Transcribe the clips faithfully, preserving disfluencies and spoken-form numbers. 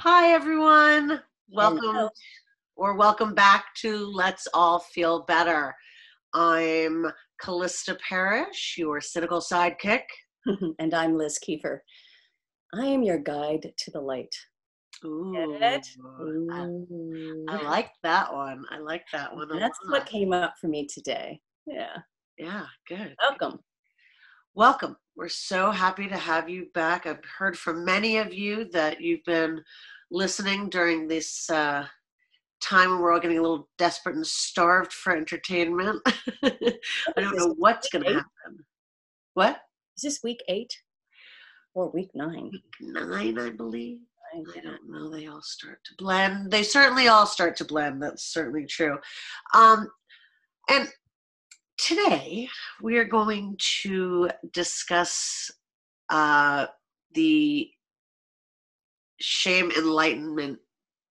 Hi, everyone. Welcome Hello. or welcome back to Let's All Feel Better. I'm Callista Parrish, your cynical sidekick. And I'm Liz Kiefer. I am your guide to the light. Ooh, it? Ooh. I, I like that one. I like that one. That's what came up for me today. Yeah. Yeah, good. Welcome. Welcome. We're so happy to have you back. I've heard from many of you that you've been listening during this uh, time when we're all getting a little desperate and starved for entertainment. I don't know what's going to happen. What? Is this week eight or week nine? Week nine, I believe. I don't know. They all start to blend. They certainly all start to blend. That's certainly true. Um, and today we are going to discuss uh, the shame enlightenment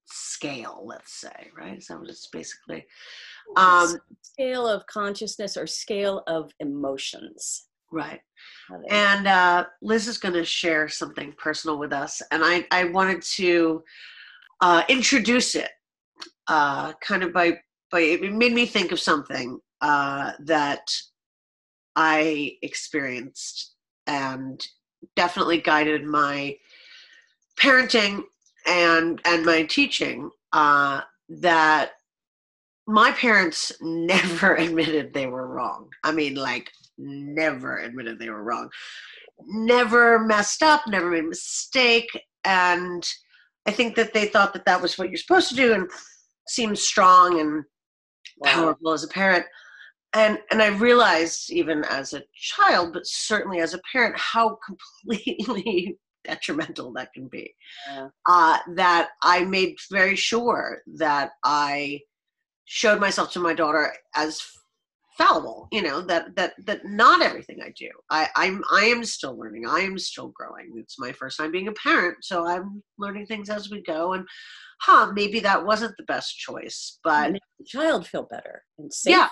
scale, let's say, right? So it's basically um, scale of consciousness or scale of emotions. Right. And uh, Liz is going to share something personal with us. And I, I wanted to uh, introduce it uh, kind of by, by, it made me think of something uh, that I experienced and definitely guided my parenting and, and my teaching, uh, that my parents never admitted they were wrong. I mean, like, never admitted they were wrong, never messed up, never made a mistake. And I think that they thought that that was what you're supposed to do and seemed strong and wow. powerful as a parent. And, and I realized even as a child, but certainly as a parent, how completely detrimental that can be. Yeah. Uh, that I made very sure that I showed myself to my daughter as fallible, you know, that, that, that not everything I do, I, I'm, I am still learning. I am still growing. It's my first time being a parent. So I'm learning things as we go and, huh, maybe that wasn't the best choice, but make the child feel better and safer. Yeah,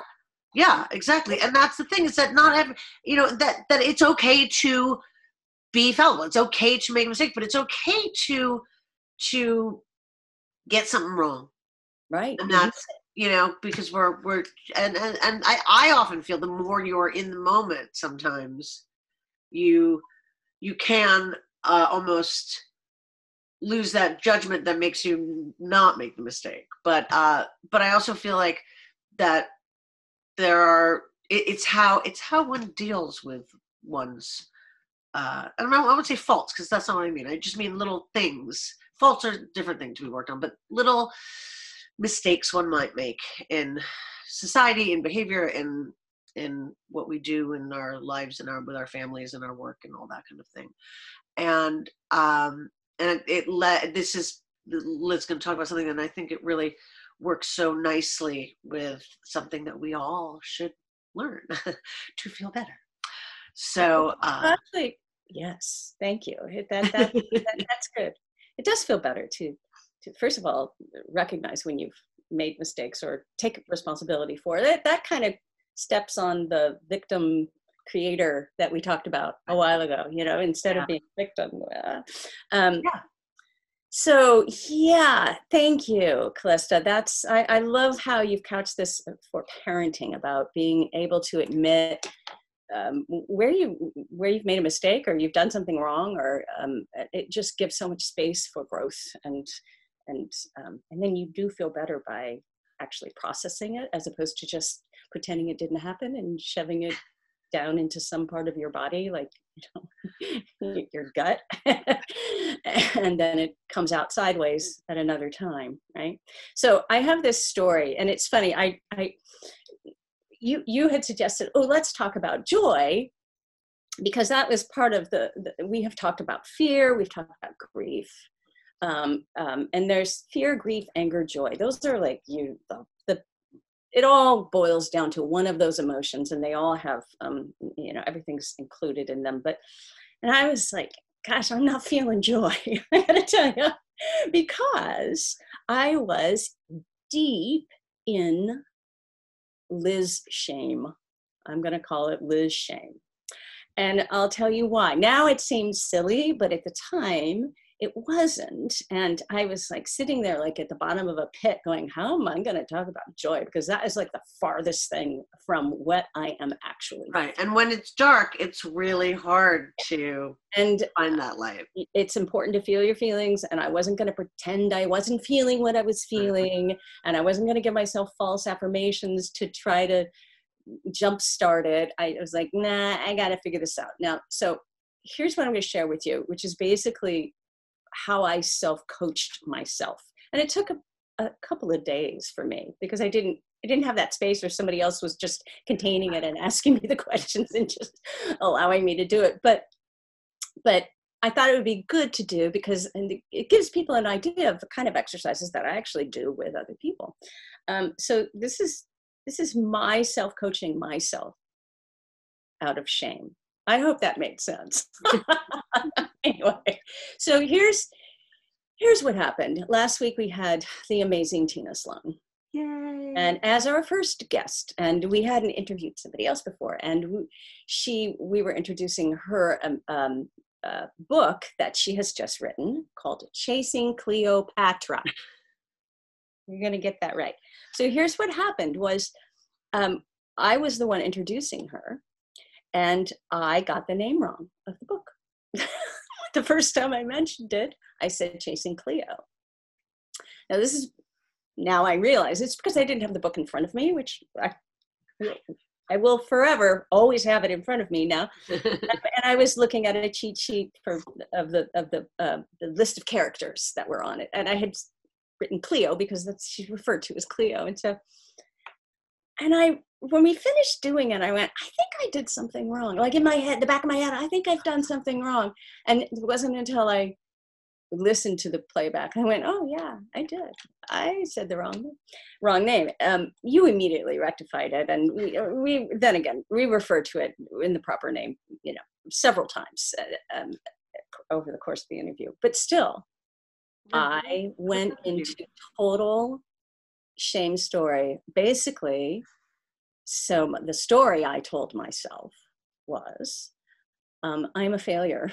yeah, exactly. And that's the thing is that not every, you know, that, that it's okay to be fallible. It's okay to make a mistake, but it's okay to, to get something wrong. Right. And that's, you know, because we're, we're, and, and, and I, I often feel the more you're in the moment, sometimes you, you can uh, almost lose that judgment that makes you not make the mistake. But, uh, but I also feel like that there are, it, it's how, it's how one deals with one's, uh, I don't know, I would say faults, because that's not what I mean. I just mean little things. Faults are a different thing to be worked on, but little mistakes one might make in society, in behavior, in in what we do in our lives, and our with our families, and our work, and all that kind of thing. And um, and it led. This is Liz going to talk about something, and I think it really works so nicely with something that we all should learn to feel better. So uh, actually, yes, thank you. That, that, that that's good. It does feel better too. To, first of all, recognize when you've made mistakes or take responsibility for it. That kind of steps on the victim creator that we talked about a while ago, you know, instead yeah. of being a victim. Uh, um, yeah. So yeah, thank you, Callista. That's, I, I love how you've couched this for parenting about being able to admit um, where you, where you've made a mistake or you've done something wrong, or um, it just gives so much space for growth and, And um, and then you do feel better by actually processing it as opposed to just pretending it didn't happen and shoving it down into some part of your body, like, you know, your gut. And then it comes out sideways at another time, right? So I have this story, and it's funny. I, I you you had suggested, oh, let's talk about joy, because that was part of the, the we have talked about fear, we've talked about grief. Um, um, and there's fear, grief, anger, joy. Those are like you, the, the, it all boils down to one of those emotions, and they all have, um, you know, everything's included in them. But, and I was like, gosh, I'm not feeling joy. I gotta tell you, because I was deep in Liz shame. I'm going to call it Liz shame. And I'll tell you why. Now it seems silly, but at the time, it wasn't. And I was like sitting there, like at the bottom of a pit going, how am I going to talk about joy? Because that is like the farthest thing from what I am actually. Right. And when it's dark, it's really hard to and find that light. It's important to feel your feelings. And I wasn't going to pretend I wasn't feeling what I was feeling. And I wasn't going to give myself false affirmations to try to jumpstart it. I was like, nah, I got to figure this out. Now, so here's what I'm going to share with you, which is basically how I self-coached myself. And it took a, a couple of days for me because I didn't, I didn't have that space, or somebody else was just containing it and asking me the questions and just allowing me to do it. But, but I thought it would be good to do because and it gives people an idea of the kind of exercises that I actually do with other people. Um, so this is, this is my self-coaching myself out of shame. I hope that made sense. Anyway, so here's here's what happened. Last week we had the amazing Tina Sloan. Yay. And as our first guest, and we hadn't interviewed somebody else before, and we, she we were introducing her um, um, uh, book that she has just written called Chasing Cleopatra. You're going to get that right. So here's what happened was um, I was the one introducing her, and I got the name wrong of the book. The first time I mentioned it, I said Chasing Cleo. Now this is, now I realize it's because I didn't have the book in front of me, which I, I will forever always have it in front of me now. And I was looking at a cheat sheet for, of, the, of the, uh, the list of characters that were on it. And I had written Cleo because that's she's referred to as Cleo. And so, and I, when we finished doing it, I went, I think I did something wrong. Like in my head, the back of my head, I think I've done something wrong. And it wasn't until I listened to the playback, I went, oh yeah, I did. I said the wrong, wrong name. Um, you immediately rectified it. And we, we, then again, we referred to it in the proper name, you know, several times um, over the course of the interview, but still mm-hmm. I went into total shame story, basically. So the story I told myself was, um, I'm a failure.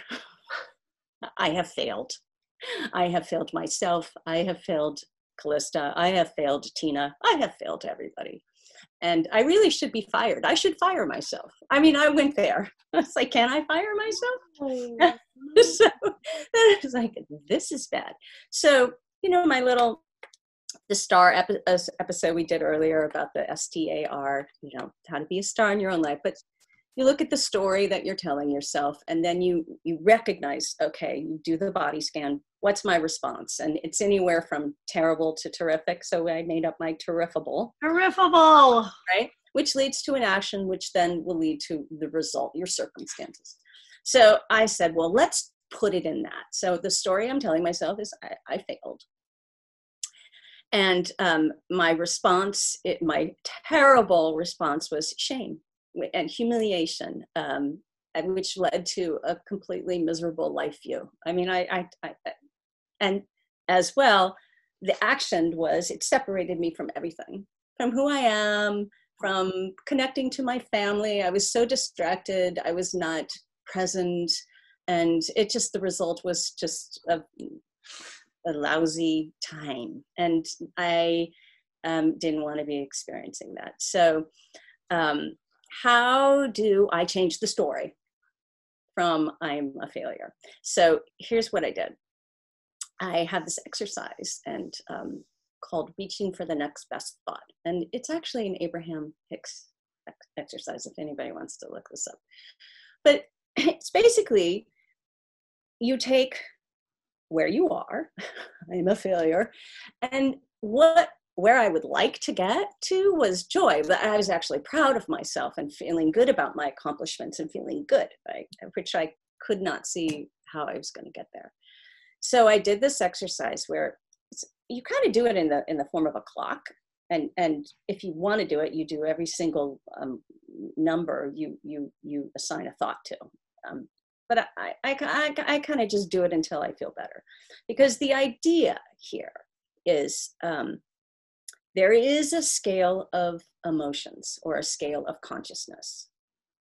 I have failed. I have failed myself. I have failed Callista. I have failed Tina. I have failed everybody. And I really should be fired. I should fire myself. I mean, I went there. I was like, can I fire myself? So then I was like, this is bad. So, you know, my little... the star epi- episode we did earlier about the S T A R, you know, how to be a star in your own life. But you look at the story that you're telling yourself, and then you, you recognize, okay, you do the body scan. What's my response? And it's anywhere from terrible to terrific. So I made up my terrifiable. Terrifiable. Right. Which leads to an action, which then will lead to the result, your circumstances. So I said, well, let's put it in that. So the story I'm telling myself is I, I failed. And um, my response, it, my terrible response was shame and humiliation, um, which led to a completely miserable life view. I mean, I, I, I, and as well, the action was it separated me from everything, from who I am, from connecting to my family. I was so distracted. I was not present. And it just, the result was just a... a lousy time. And I um, didn't want to be experiencing that. So um, how do I change the story from I'm a failure? So here's what I did. I have this exercise and um, called Reaching for the Next Best Thought. And it's actually an Abraham Hicks ex- exercise if anybody wants to look this up. But it's basically you take where you are, I'm a failure, and what where I would like to get to was joy, but I was actually proud of myself and feeling good about my accomplishments and feeling good, right? Which I could not see how I was going to get there. So I did this exercise where it's, you kind of do it in the in the form of a clock, and and if you want to do it, you do every single um, number you you you assign a thought to. Um, But I, I, I, I kind of just do it until I feel better. Because the idea here is um, there is a scale of emotions or a scale of consciousness.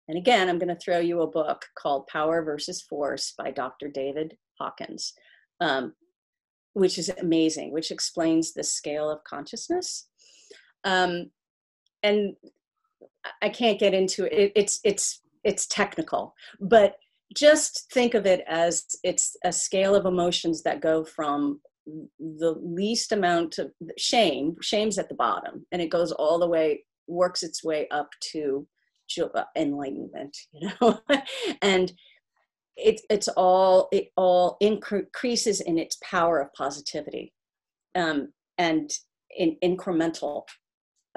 And again, I'm going to throw you a book called Power Versus Force by Doctor David Hawkins. um, which is amazing, which explains the scale of consciousness. Um, and I can't get into it. It's, it's, it's technical, but just think of it as it's a scale of emotions that go from the least amount of shame, shame's at the bottom, and it goes all the way, works its way up to enlightenment, you know, and it, it's all, it all increases in its power of positivity, um, and in incremental,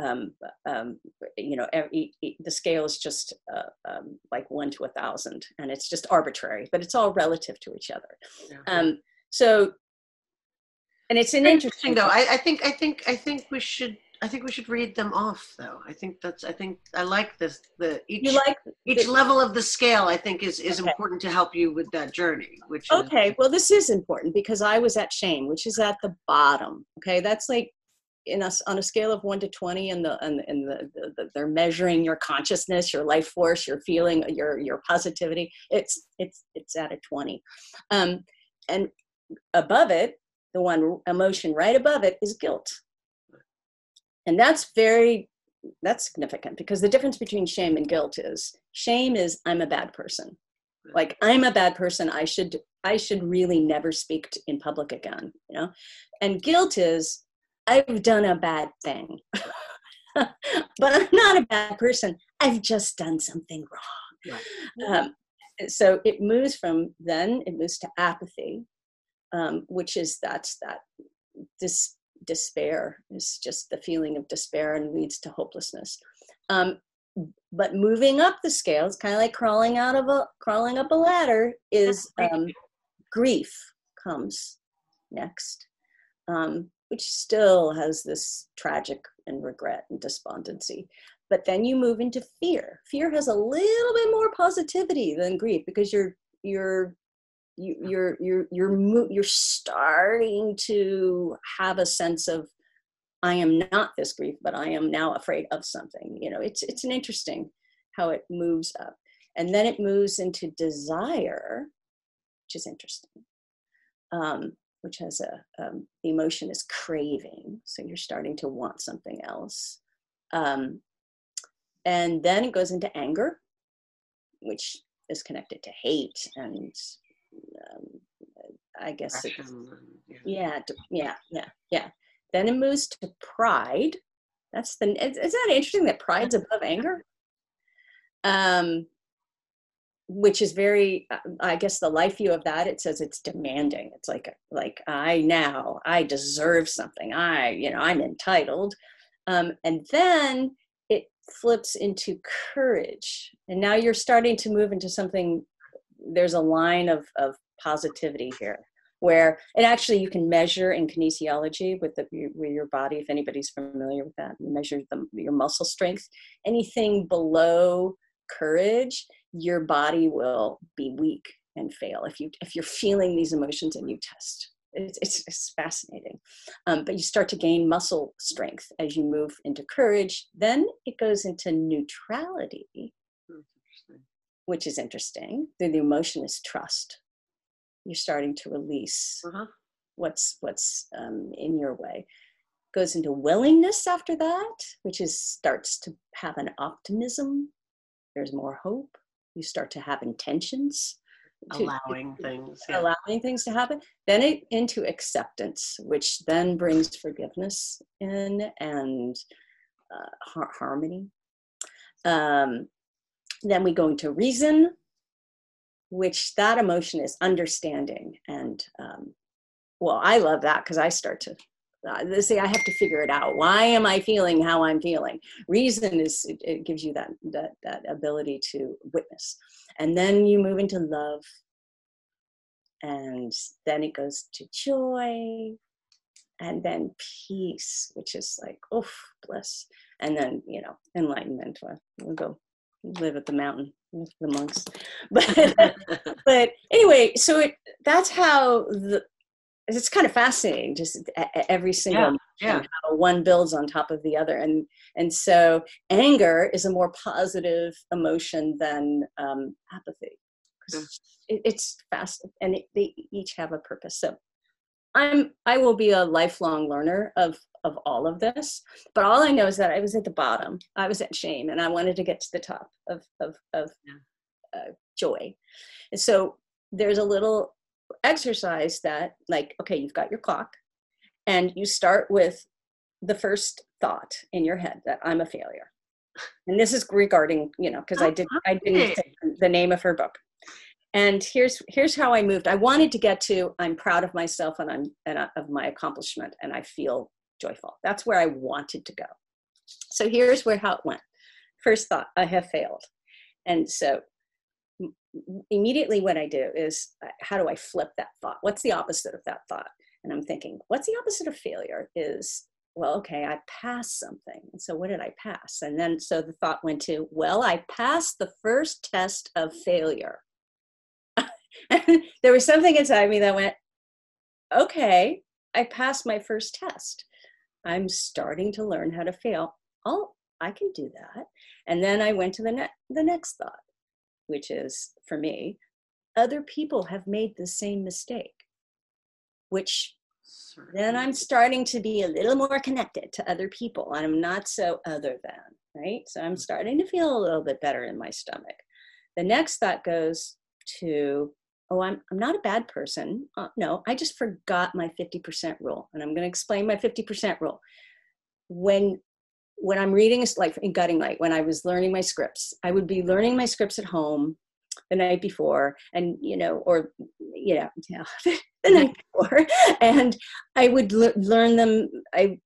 um, um, you know, every, the scale is just uh, um, like one to a thousand, and it's just arbitrary, but it's all relative to each other. Yeah. Um, so, and it's an interesting, interesting though. I, I think, I think, I think we should, I think we should read them off though. I think that's, I think I like this, the each, you like each the, level of the scale, I think is, is okay. important to help you with that journey. Which Okay. Is, well, this is important because I was at shame, which is at the bottom. Okay. That's like in us on a scale of one to twenty, and the, and, and the, the, the, they're measuring your consciousness, your life force, your feeling, your, your positivity. It's, it's, it's at a twenty. Um, and above it, the one emotion right above it is guilt. And that's very, that's significant, because the difference between shame and guilt is shame is I'm a bad person. Like I'm a bad person. I should, I should really never speak in public again, you know, and guilt is I've done a bad thing, but I'm not a bad person. I've just done something wrong. Right. Um, so it moves from then it moves to apathy, um, which is that's that this. despair is just the feeling of despair and leads to hopelessness. Um, but moving up the scale, it's kind of like crawling out of a crawling up a ladder is um, grief comes next, um, which still has this tragic and regret and despondency. But then you move into fear. Fear has a little bit more positivity than grief because you're you're You, you're you're you're you're starting to have a sense of I am not this grief, but I am now afraid of something. You know, it's it's an interesting how it moves up, and then it moves into desire, which is interesting, um, which has a um, the emotion is craving, so you're starting to want something else, um, and then it goes into anger, which is connected to hate and. Um, I guess, it's, yeah, yeah, yeah, yeah. Then it moves to pride. That's the. Is, is that interesting that pride's above anger? Um, which is very. I guess the life view of that. It says it's demanding. It's like like I now I deserve something. I you know I'm entitled. Um, and then it flips into courage, and now you're starting to move into something. There's a line of, of positivity here where it actually, you can measure in kinesiology with the, with your body. If anybody's familiar with that, you measure the, your muscle strength, anything below courage, your body will be weak and fail. If you, if you're feeling these emotions and you test, it's, it's, it's fascinating. Um, but you start to gain muscle strength as you move into courage. Then it goes into neutrality, which is interesting. The emotion is trust. You're starting to release uh-huh. what's what's um, in your way. Goes into willingness after that, which is starts to have an optimism. There's more hope. You start to have intentions. To, allowing to, things. Yeah. Allowing things to happen. Then it into acceptance, which then brings forgiveness in and uh, har- harmony. Um, Then we go into reason, which that emotion is understanding. And, um, well, I love that because I start to uh, say, I have to figure it out. Why am I feeling how I'm feeling? Reason is, it, it gives you that, that, that ability to witness. And then you move into love. And then it goes to joy. And then peace, which is like, oh, bliss. And then, you know, enlightenment. We'll go. Live at the mountain with the monks, but but anyway, so it that's how the it's kind of fascinating. Just every single yeah, yeah. how one builds on top of the other, and and so anger is a more positive emotion than um, apathy because yeah. it, it's fast, and it, they each have a purpose. So I'm, I will be a lifelong learner of, of all of this, but all I know is that I was at the bottom. I was at shame and I wanted to get to the top of, of, of uh, joy. And so there's a little exercise that, like, okay, you've got your clock and you start with the first thought in your head that I'm a failure. And this is regarding, you know, because I did, I didn't say the name of her book. And here's, here's how I moved. I wanted to get to, I'm proud of myself and I'm and I, of my accomplishment and I feel joyful. That's where I wanted to go. So here's where, how it went. First thought, I have failed. And so m- immediately what I do is, uh, how do I flip that thought? What's the opposite of that thought? And I'm thinking, what's the opposite of failure is, well, okay, I passed something. And so what did I pass? And then, so the thought went to, well, I passed the first test of failure. There was something inside me that went, okay, I passed my first test. I'm starting to learn how to fail. Oh, I can do that. And then I went to the, ne- the next thought, which is, for me, other people have made the same mistake, which then I'm starting to be a little more connected to other people and I'm not so other than, right? So I'm starting to feel a little bit better in my stomach. The next thought goes to, oh, I'm I'm not a bad person. Uh, no, I just forgot my fifty percent rule. And I'm going to explain my fifty percent rule. When, when I'm reading, like in Guiding Light, when I was learning my scripts, I would be learning my scripts at home the night before and, you know, or, you know, the night before. And I would le- learn them I,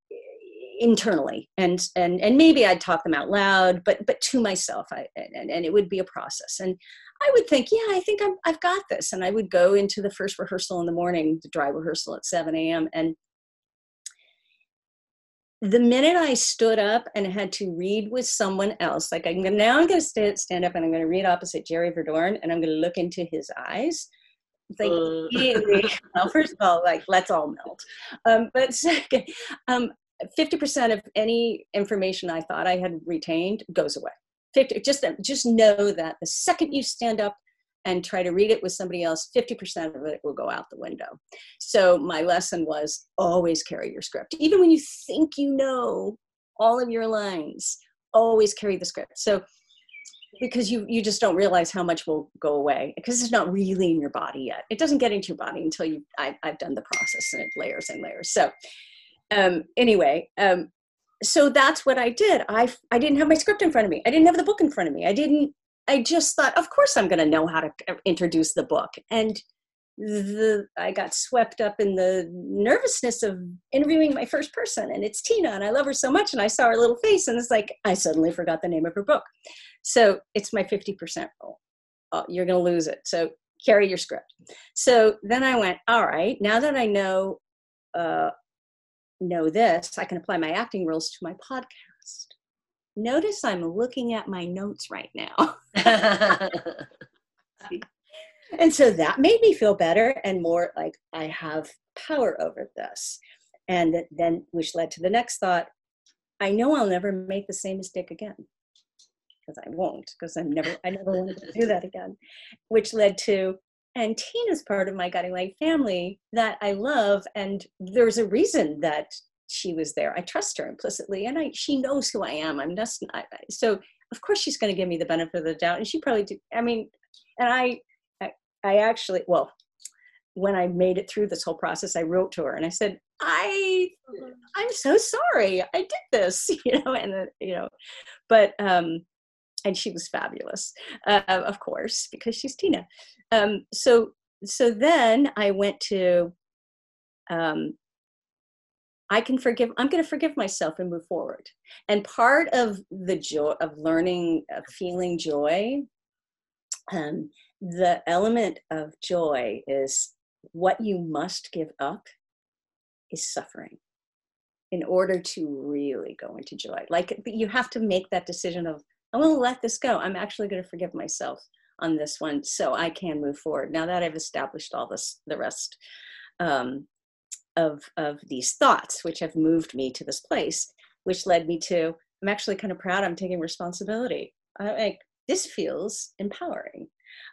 internally and, and, and maybe I'd talk them out loud, but, but to myself, I, and, and it would be a process. And I would think, yeah, I think I'm, I've got this. And I would go into the first rehearsal in the morning, the dry rehearsal at seven a.m. And the minute I stood up and had to read with someone else, like I'm gonna, now I'm going to stand, stand up and I'm going to read opposite Jerry Verdorn and I'm going to look into his eyes. It's like, uh. immediately, well, first of all, like, let's all melt. Um, but second, um, fifty percent of any information I thought I had retained goes away. fifty, just, just know that the second you stand up and try to read it with somebody else, fifty percent of it will go out the window. So my lesson was always carry your script. Even when you think you know all of your lines, always carry the script. So because you you just don't realize how much will go away because it's not really in your body yet. It doesn't get into your body until you I, I've done the process and it layers and layers. So um, anyway, um, so that's what I did. I, I didn't have my script in front of me. I didn't have the book in front of me. I didn't. I just thought, of course, I'm going to know how to introduce the book. And the, I got swept up in the nervousness of interviewing my first person. And it's Tina, and I love her so much. And I saw her little face, and it's like, I suddenly forgot the name of her book. So it's my fifty percent rule. Oh, you're going to lose it. So carry your script. So then I went, all right, now that I know, uh, know this, I can apply my acting rules to my podcast. Notice I'm looking at my notes right now. And so that made me feel better and more like I have power over this. And then, which led to the next thought, I know I'll never make the same mistake again because I won't, because I'm never, I never wanted to do that again, which led to, and Tina's part of my Guiding Light family that I love. And there's a reason that she was there. I trust her implicitly, and I she knows who I am. I'm just not, so of course she's going to give me the benefit of the doubt, and she probably did. I mean, and I, I, I actually, well, when I made it through this whole process, I wrote to her and I said, I, I'm so sorry, I did this, you know, and uh, you know, but um, and she was fabulous, uh, of course, because she's Tina. Um, so so then I went to. Um, I can forgive, I'm going to forgive myself and move forward. And part of the joy of learning, of feeling joy, um, the element of joy is what you must give up is suffering in order to really go into joy. Like you have to make that decision of, I want to let this go. I'm actually going to forgive myself on this one so I can move forward. Now that I've established all this, the rest, um, of of these thoughts, which have moved me to this place, which led me to, I'm actually kind of proud I'm taking responsibility. I, like, this feels empowering.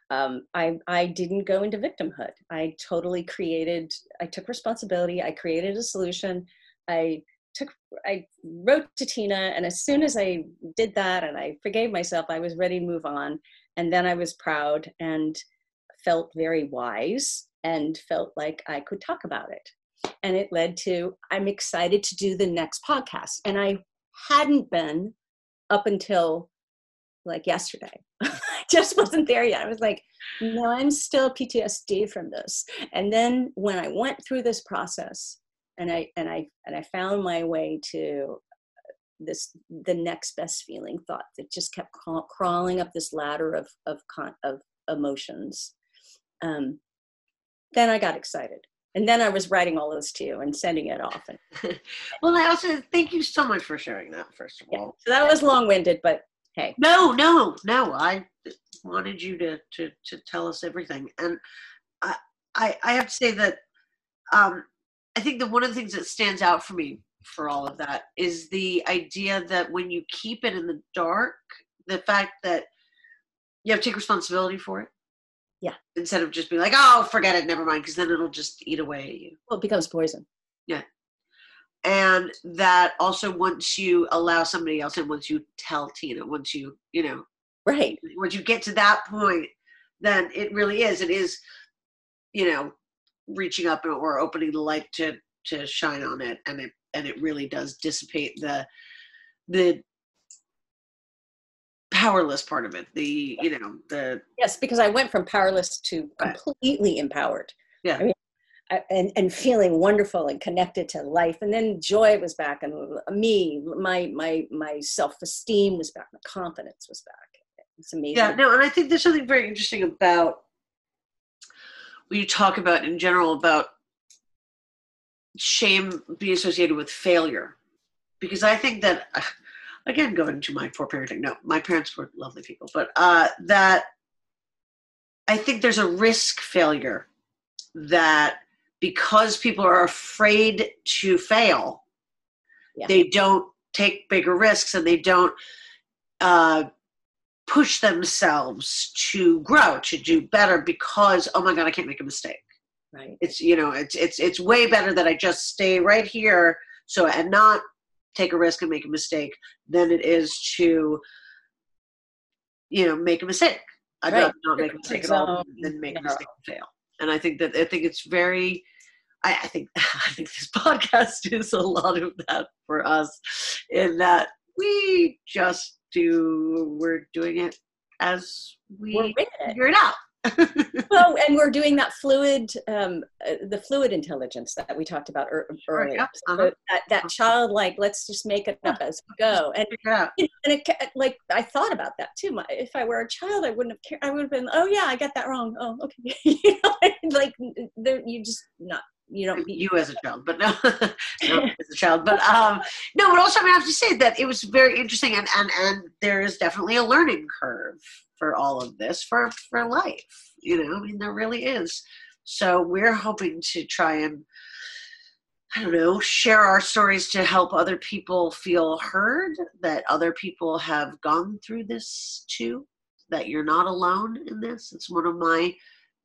Um, I, I didn't go into victimhood. I totally created, I took responsibility. I created a solution. I took, I wrote to Tina, and as soon as I did that and I forgave myself, I was ready to move on. And then I was proud and felt very wise and felt like I could talk about it. And it led to, I'm excited to do the next podcast. And I hadn't been up until like yesterday. I just wasn't there yet. I was like, no, I'm still P T S D from this. And then when I went through this process and I, and I, and I found my way to this, the next best feeling thought that just kept craw- crawling up this ladder of, of, con- of emotions. Um, then I got excited. And then I was writing all this to you and sending it off. And well, I also thank you so much for sharing that, first of yeah. all. So that was long-winded, but hey. No, no, no. I wanted you to to, to tell us everything. And I, I, I have to say that um, I think that one of the things that stands out for me for all of that is the idea that when you keep it in the dark, the fact that you have to take responsibility for it. Yeah. Instead of just being like, oh, forget it, never mind, because then it'll just eat away at you. Well, it becomes poison. Yeah. And that also, once you allow somebody else in, once you tell Tina, once you, you know. Right. Once you get to that point, then it really is. It is, you know, reaching up or opening the light to, to shine on it. And it, and it really does dissipate the, the, powerless part of it, the, you know, the... Yes, because I went from powerless to completely empowered. Yeah. I mean, I, and, and feeling wonderful and connected to life. And then joy was back, and me, my my my self-esteem was back, my confidence was back. It's amazing. Yeah, no, and I think there's something very interesting about what you talk about in general about shame being associated with failure. Because I think that... Uh, Again, going to my poor parenting. No, my parents were lovely people, but uh, that I think there's a risk failure that because people are afraid to fail, yeah. they don't take bigger risks and they don't uh, push themselves to grow, to do better because, oh my God, I can't make a mistake. Right. It's, you know, it's, it's, it's way better that I just stay right here. So, and not take a risk and make a mistake than it is to, you know, make a mistake. I'd right. rather not make a mistake at all than make a mistake and fail. And I think that, I think it's very, I, I think, I think this podcast is a lot of that for us in that we just do, we're doing it as we figure it out. Well, and we're doing that fluid, um, uh, the fluid intelligence that we talked about er- earlier. Sure, yeah. uh-huh. so that, that childlike, let's just make it up as we go. And, yeah. and it, like, I thought about that too. My, if I were a child, I wouldn't have cared. I would have been, oh yeah, I got that wrong. Oh, okay. You know, like you just not, you don't be you as a child, but no, no as a child, but um, no. But also, I mean, I have to say that it was very interesting, and and and there is definitely a learning curve for all of this for, for life, you know, I mean, there really is. So we're hoping to try and, I don't know, share our stories to help other people feel heard, that other people have gone through this too, that you're not alone in this. It's one of my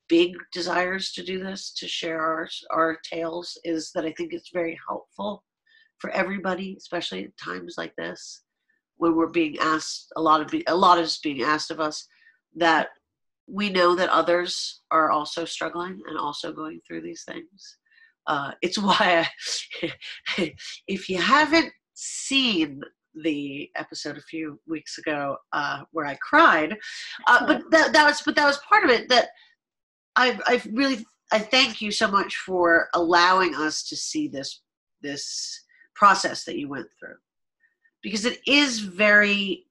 big desires to do this, to share our, our tales, is that I think it's very helpful for everybody, especially at times like this, when we're being asked, a lot of be, a lot is being asked of us, that we know that others are also struggling and also going through these things. Uh, it's why, I, if you haven't seen the episode a few weeks ago uh, where I cried, uh, but that, that was but that was part of it. That I've I've really I thank you so much for allowing us to see this this process that you went through. Because it is very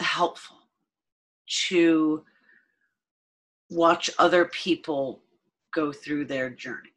helpful to watch other people go through their journey.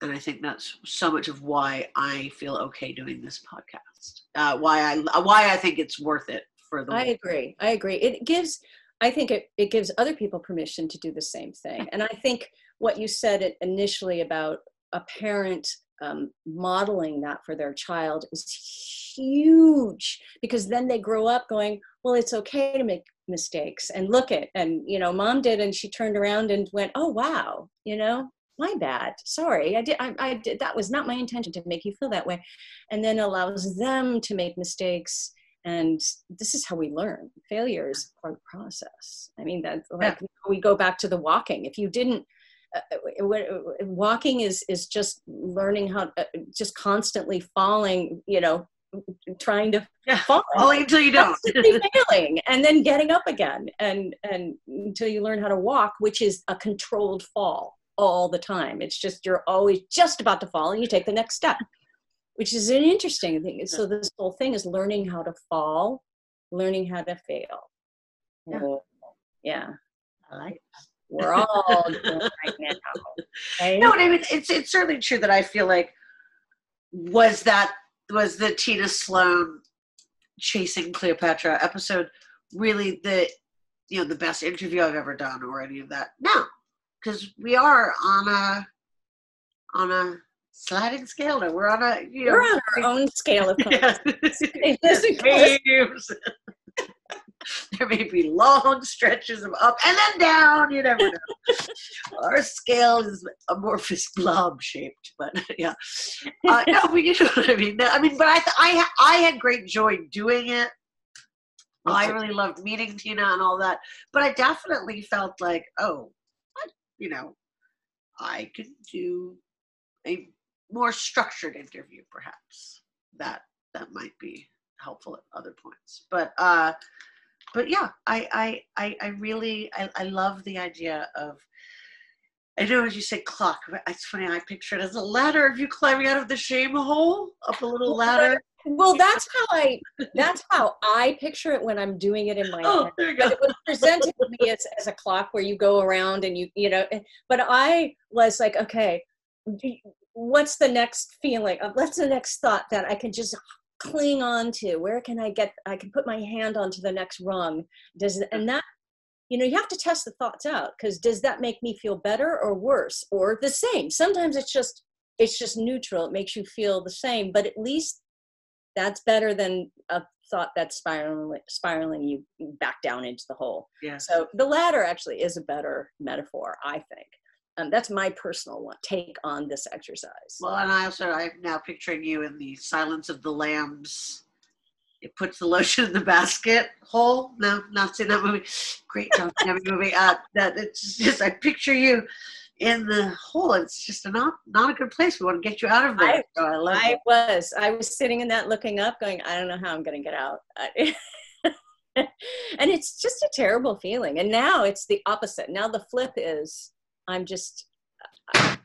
And I think that's so much of why I feel okay doing this podcast, uh, why I why I think it's worth it for the I world. agree. I agree. It gives, I think it, it gives other people permission to do the same thing. And I think what you said initially about a parent um, modeling that for their child is huge, because then they grow up going, well, it's okay to make mistakes, and look at, and, you know, mom did, and she turned around and went, oh, wow, you know, my bad. Sorry, I did, I, I did, that was not my intention to make you feel that way. And then allows them to make mistakes. And this is how we learn. Failure is part of the process. I mean, that's like, we go back to the walking. If you didn't, uh, walking is, is just learning how, uh, just constantly falling, you know, trying to yeah. fall. Falling until you don't. Failing, and then getting up again. And, and until you learn how to walk, which is a controlled fall all the time. It's just, you're always just about to fall and you take the next step, which is an interesting thing. So this whole thing is learning how to fall, learning how to fail. Yeah. Yeah. I like that. We're all doing it right now. Okay? No, and I mean, it's, it's certainly true that I feel like, was that, was the Tina Sloan Chasing Cleopatra episode really the, you know, the best interview I've ever done or any of that? No, because we are on a, on a, sliding scale. Now we're on a you know, we're on our own scale of consciousness. Yeah. There may be long stretches of up and then down. You never know. Our scale is amorphous blob shaped, but yeah. Uh, no, but you know what I mean. No, I mean, but I th- I ha- I had great joy doing it. Oh, I really loved meeting Tina and all that, but I definitely felt like, oh, I, you know, I could do a more structured interview, perhaps. That that might be helpful at other points, but uh, but yeah, I I I really I, I love the idea of. I know as you say clock, but it's funny. I picture it as a ladder of you climbing out of the shame hole up a little ladder. Well, that's how I that's how I picture it when I'm doing it in my oh, head. There you go. But it was presented to me as as a clock where you go around and you you know. But I was like, okay, what's the next feeling? What's the next thought that I can just cling on to? Where can I get, I can put my hand onto the next rung. Does And that, you know, you have to test the thoughts out, because does that make me feel better or worse or the same? Sometimes it's just, it's just neutral. It makes you feel the same, but at least that's better than a thought that's spiraling, spiraling you back down into the hole. Yeah. So the latter actually is a better metaphor, I think. Um, that's my personal one, take on this exercise. Well, and I also, I'm now picturing you in the Silence of the Lambs. It puts the lotion in the basket hole. No, not seen that movie. Great job, movie. Uh, that it's just, I picture you in the hole. It's just a not, not a good place. We want to get you out of there. I, so I, love I was, I was sitting in that looking up going, I don't know how I'm going to get out. And it's just a terrible feeling. And now it's the opposite. Now the flip is, I'm just, I,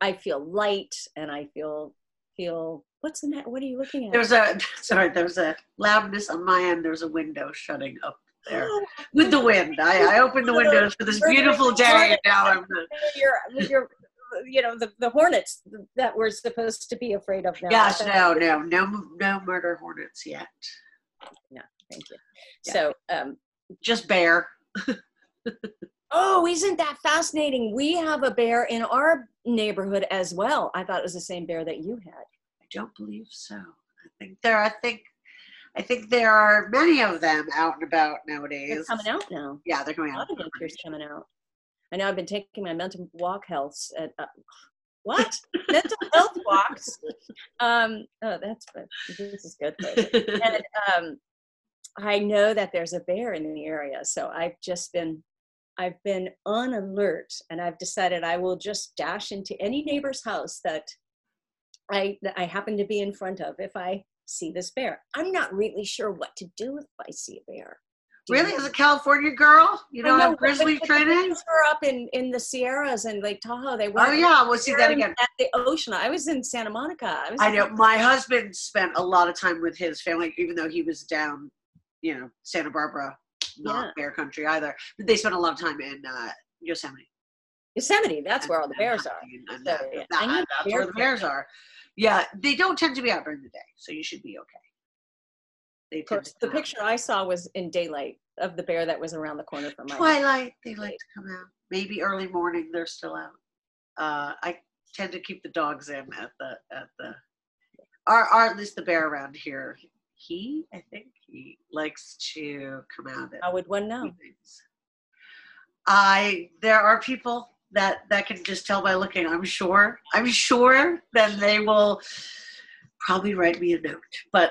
I feel light, and I feel, feel, what's in that? What are you looking at? There was a, sorry, there was a loudness on my end. There was a window shutting up there with the wind. I, I opened the windows for this beautiful day, and now I'm the, you're, you're, you know, the, the hornets that we're supposed to be afraid of now. Gosh, no, no, no, no murder hornets yet. No, thank you. Yeah. So. Um, just bear. Oh, isn't that fascinating? We have a bear in our neighborhood as well. I thought it was the same bear that you had. I don't believe so. I think there. I think, I think there are many of them out and about nowadays. They're coming out now. Yeah, they're coming out. A lot of nature's coming out. I know. I've been taking my mental walk healths at uh, what mental health walks. Um, oh, that's good. This is good. And um, I know that there's a bear in the area, so I've just been. I've been on alert, and I've decided I will just dash into any neighbor's house that I that I happen to be in front of if I see this bear. I'm not really sure what to do if I see a bear. Do really? You know? As a California girl? You don't know, have grizzly training? We're up in, in the Sierras and Lake Tahoe. They were oh, yeah. We'll see that again. At the ocean. I was in Santa Monica. I, was I know. My husband spent a lot of time with his family, even though he was down, you know, Santa Barbara. Not yeah. bear country either, but they spent a lot of time in uh, Yosemite. Yosemite, that's and, where all the bears are. And, and so, that, yeah. that, I that's bear where the bears bear. Are. Yeah, they don't tend to be out during the day, so you should be okay. They of course, the picture out. I saw was in daylight of the bear that was around the corner from my Twilight, house. They like to come out. Maybe early morning, they're still out. Uh, I tend to keep the dogs in at the, at the, or, or at least the bear around here. He, I think he likes to come out. How would one know? Things. I, there are people that, that can just tell by looking, I'm sure. I'm sure then they will probably write me a note, but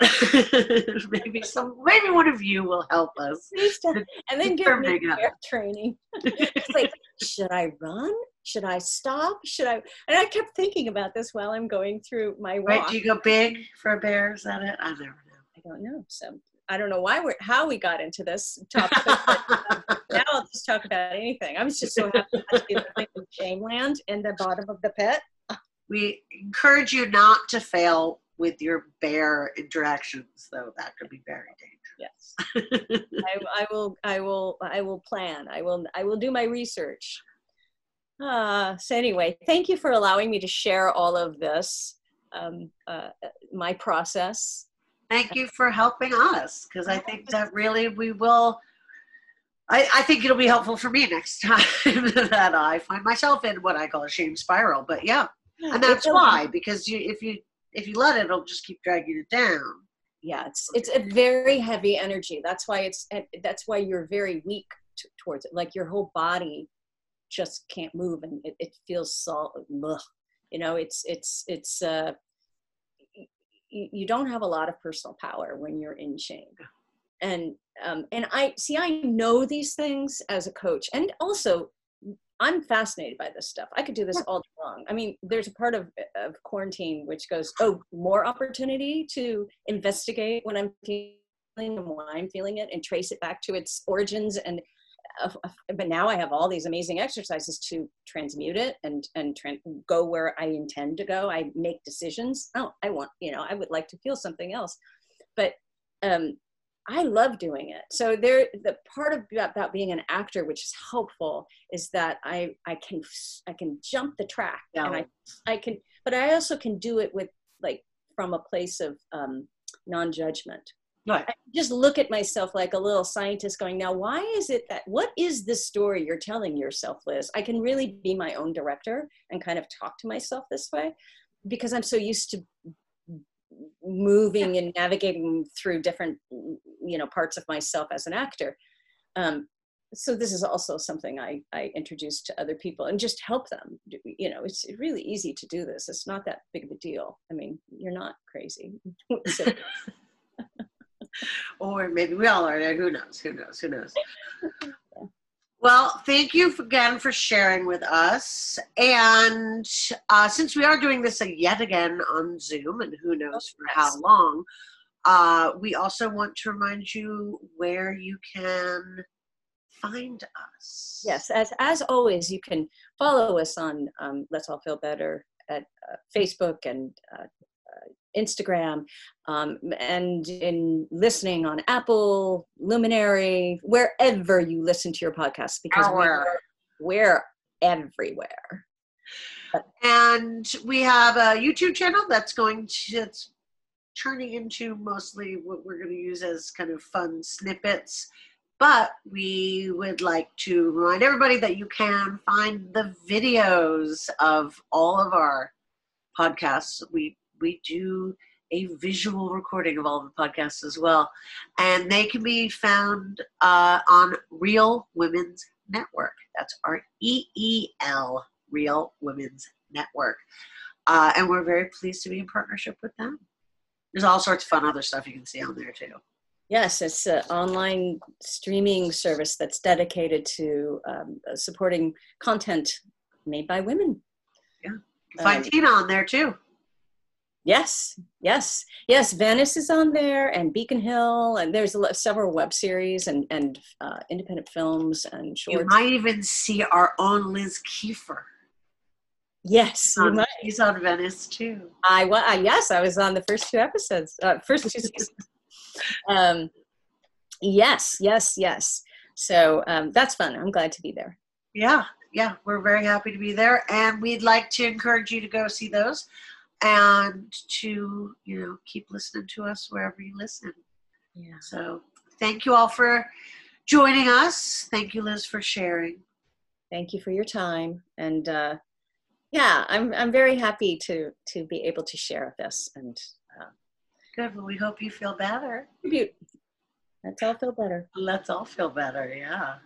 maybe some, maybe one of you will help us. And then give me bear training. It's like, should I run? Should I stop? Should I? And I kept thinking about this while I'm going through my walk. Right, do you go big for a bear? Is that it? I never know. I don't know. So I don't know why we're, how we got into this topic. But, um, now I'll just talk about anything. I was just so happy to see the thing in Shameland in the bottom of the pit. We encourage you not to fail with your bear interactions, though that could be very dangerous. Yes, I, I will. I will. I will plan. I will. I will do my research. Uh, so anyway, thank you for allowing me to share all of this, um, uh, my process. Thank you for helping us, because I think that really we will. I, I think it'll be helpful for me next time that I find myself in what I call a shame spiral. But yeah, and that's why, because you, if you. If you let it, it'll just keep dragging it down. Yeah, it's it's a very heavy energy. That's why it's that's why you're very weak t towards it. Like your whole body just can't move, and it, it feels so. Ugh. You know, it's it's it's. Uh, you don't have a lot of personal power when you're in shame, and um, and I see. I know these things as a coach, and also. I'm fascinated by this stuff. I could do this all day long. I mean, there's a part of, of quarantine which goes, oh, more opportunity to investigate when I'm feeling and why I'm feeling it and trace it back to its origins. And uh, but now I have all these amazing exercises to transmute it and, and trans go where I intend to go. I make decisions. Oh, I want, you know, I would like to feel something else. But um, I love doing it. So there, the part of, about being an actor, which is helpful, is that I, I can, I can jump the track, yeah. and I, I can, but I also can do it with like, from a place of um, non-judgment. Right. I just look at myself like a little scientist going, now, why is it that, what is this story you're telling yourself, Liz? I can really be my own director and kind of talk to myself this way, because I'm so used to moving and navigating through different, you know, parts of myself as an actor. Um, so this is also something I, I introduce to other people and just help them. You know, it's really easy to do this. It's not that big of a deal. I mean, you're not crazy. So. Or maybe we all are. Who knows? Who knows? Who knows? Well, thank you again for sharing with us. And uh, since we are doing this uh, yet again on Zoom, and who knows for how long, uh, we also want to remind you where you can find us. Yes, as, as always, you can follow us on um, Let's All Feel Better at uh, Facebook and uh, uh, Instagram, um, and in listening on Apple, Luminary, wherever you listen to your podcast, because we're, we're everywhere. And we have a YouTube channel that's going to, it's turning into mostly what we're going to use as kind of fun snippets. But we would like to remind everybody that you can find the videos of all of our podcasts. We We do a visual recording of all the podcasts as well. And they can be found uh, on Real Women's Network. That's R E E L, Real Women's Network. Uh, and we're very pleased to be in partnership with them. There's all sorts of fun other stuff you can see on there too. Yes, it's an online streaming service that's dedicated to um, supporting content made by women. Yeah, you can find um, Tina on there too. Yes, yes, yes. Venice is on there, and Beacon Hill, and there's several web series and and uh, independent films and shorts. You might even see our own Liz Kiefer. Yes, he's on, he's on Venice too. I was uh, yes, I was on the first two episodes, uh, first two seasons. um, yes, yes, yes. So um, that's fun. I'm glad to be there. Yeah, yeah, we're very happy to be there, and we'd like to encourage you to go see those. And to, you know, keep listening to us wherever you listen. Yeah. So thank you all for joining us. Thank you, Liz, for sharing. Thank you for your time. And, uh, yeah, I'm I'm very happy to to be able to share this. And uh, good. Well, we hope you feel better. Let's all feel better. Let's all feel better. Yeah.